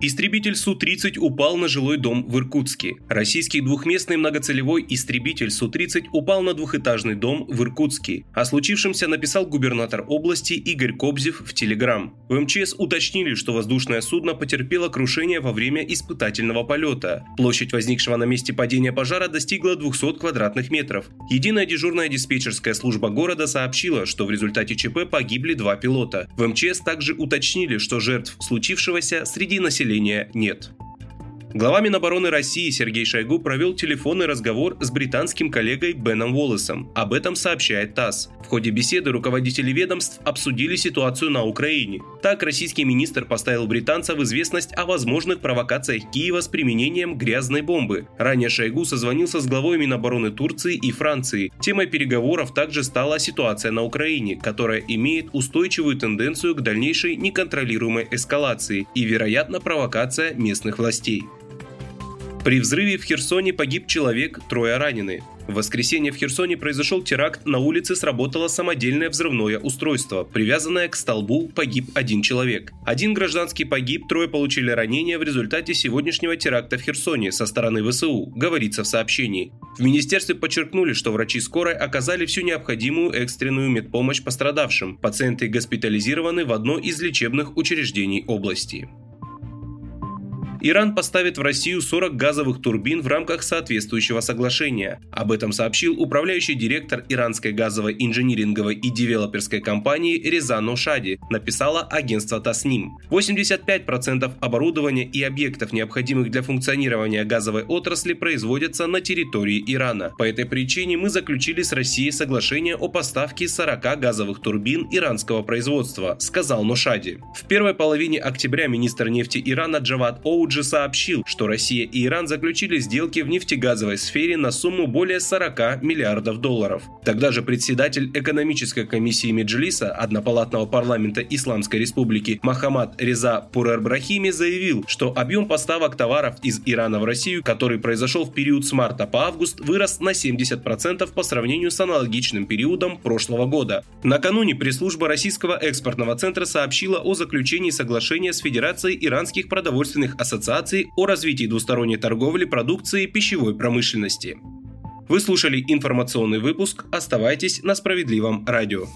Истребитель Су-30 упал на жилой дом в Иркутске. Российский двухместный многоцелевой истребитель Су-30 упал на двухэтажный дом в Иркутске. О случившемся написал губернатор области Игорь Кобзев в Телеграм. В МЧС уточнили, что воздушное судно потерпело крушение во время испытательного полета. Площадь возникшего на месте падения пожара достигла 200 квадратных метров. Единая дежурная диспетчерская служба города сообщила, что в результате ЧП погибли два пилота. В МЧС также уточнили, что жертв случившегося среди населения нет. Глава Минобороны России Сергей Шойгу провел телефонный разговор с британским коллегой Беном Уоллесом. Об этом сообщает ТАСС. В ходе беседы руководители ведомств обсудили ситуацию на Украине. Так, российский министр поставил британца в известность о возможных провокациях Киева с применением грязной бомбы. Ранее Шойгу созвонился с главой Минобороны Турции и Франции. Темой переговоров также стала ситуация на Украине, которая имеет устойчивую тенденцию к дальнейшей неконтролируемой эскалации и, вероятно, провокация местных властей. При взрыве в Херсоне погиб человек, трое ранены. В воскресенье в Херсоне произошел теракт, на улице сработало самодельное взрывное устройство, привязанное к столбу, погиб один человек. Один гражданский погиб, трое получили ранения в результате сегодняшнего теракта в Херсоне со стороны ВСУ, говорится в сообщении. В министерстве подчеркнули, что врачи скорой оказали всю необходимую экстренную медпомощь пострадавшим. Пациенты госпитализированы в одно из лечебных учреждений области. Иран поставит в Россию 40 газовых турбин в рамках соответствующего соглашения. Об этом сообщил управляющий директор иранской газовой инжиниринговой и девелоперской компании Реза Ношади, написало агентство Тасним. 85% оборудования и объектов, необходимых для функционирования газовой отрасли, производятся на территории Ирана. По этой причине мы заключили с Россией соглашение о поставке 40 газовых турбин иранского производства, сказал Ношади. В первой половине октября министр нефти Ирана Джавад Оуд сообщил, что Россия и Иран заключили сделки в нефтегазовой сфере на сумму более 40 миллиардов долларов. Тогда же председатель экономической комиссии Меджилиса, однопалатного парламента Исламской Республики, Мохаммад Реза Пурербрахими заявил, что объем поставок товаров из Ирана в Россию, который произошел в период с марта по август, вырос на 70% по сравнению с аналогичным периодом прошлого года. Накануне пресс-служба Российского экспортного центра сообщила о заключении соглашения с Федерацией иранских продовольственных ассоциаций о развитии двусторонней торговли продукцией пищевой промышленности. Вы слушали информационный выпуск. Оставайтесь на Справедливом радио.